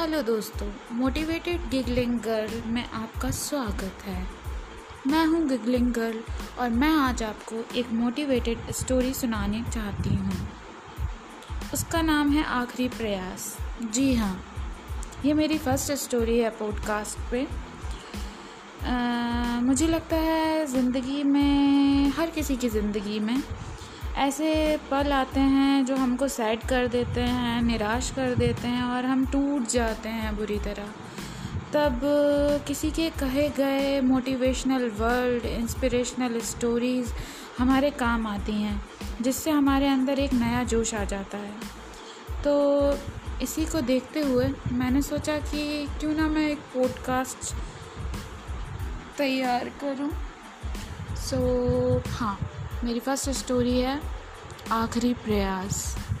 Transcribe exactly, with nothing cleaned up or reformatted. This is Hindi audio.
हेलो दोस्तों, मोटिवेटेड गिगलिंग गर्ल में आपका स्वागत है। मैं हूँ गिगलिंग गर्ल और मैं आज आपको एक मोटिवेटेड स्टोरी सुनाने चाहती हूँ। उसका नाम है आखिरी प्रयास। जी हाँ, ये मेरी फर्स्ट स्टोरी है पॉडकास्ट पे। आ, मुझे लगता है ज़िंदगी में, हर किसी की ज़िंदगी में ऐसे पल आते हैं जो हमको सैड कर देते हैं, निराश कर देते हैं और हम टूट जाते हैं बुरी तरह। तब किसी के कहे गए मोटिवेशनल वर्ड, इंस्पिरेशनल स्टोरीज़ हमारे काम आती हैं, जिससे हमारे अंदर एक नया जोश आ जाता है। तो इसी को देखते हुए मैंने सोचा कि क्यों ना मैं एक पॉडकास्ट तैयार करूं। सो so, हाँ, मेरी फर्स्ट स्टोरी है आखिरी प्रयास।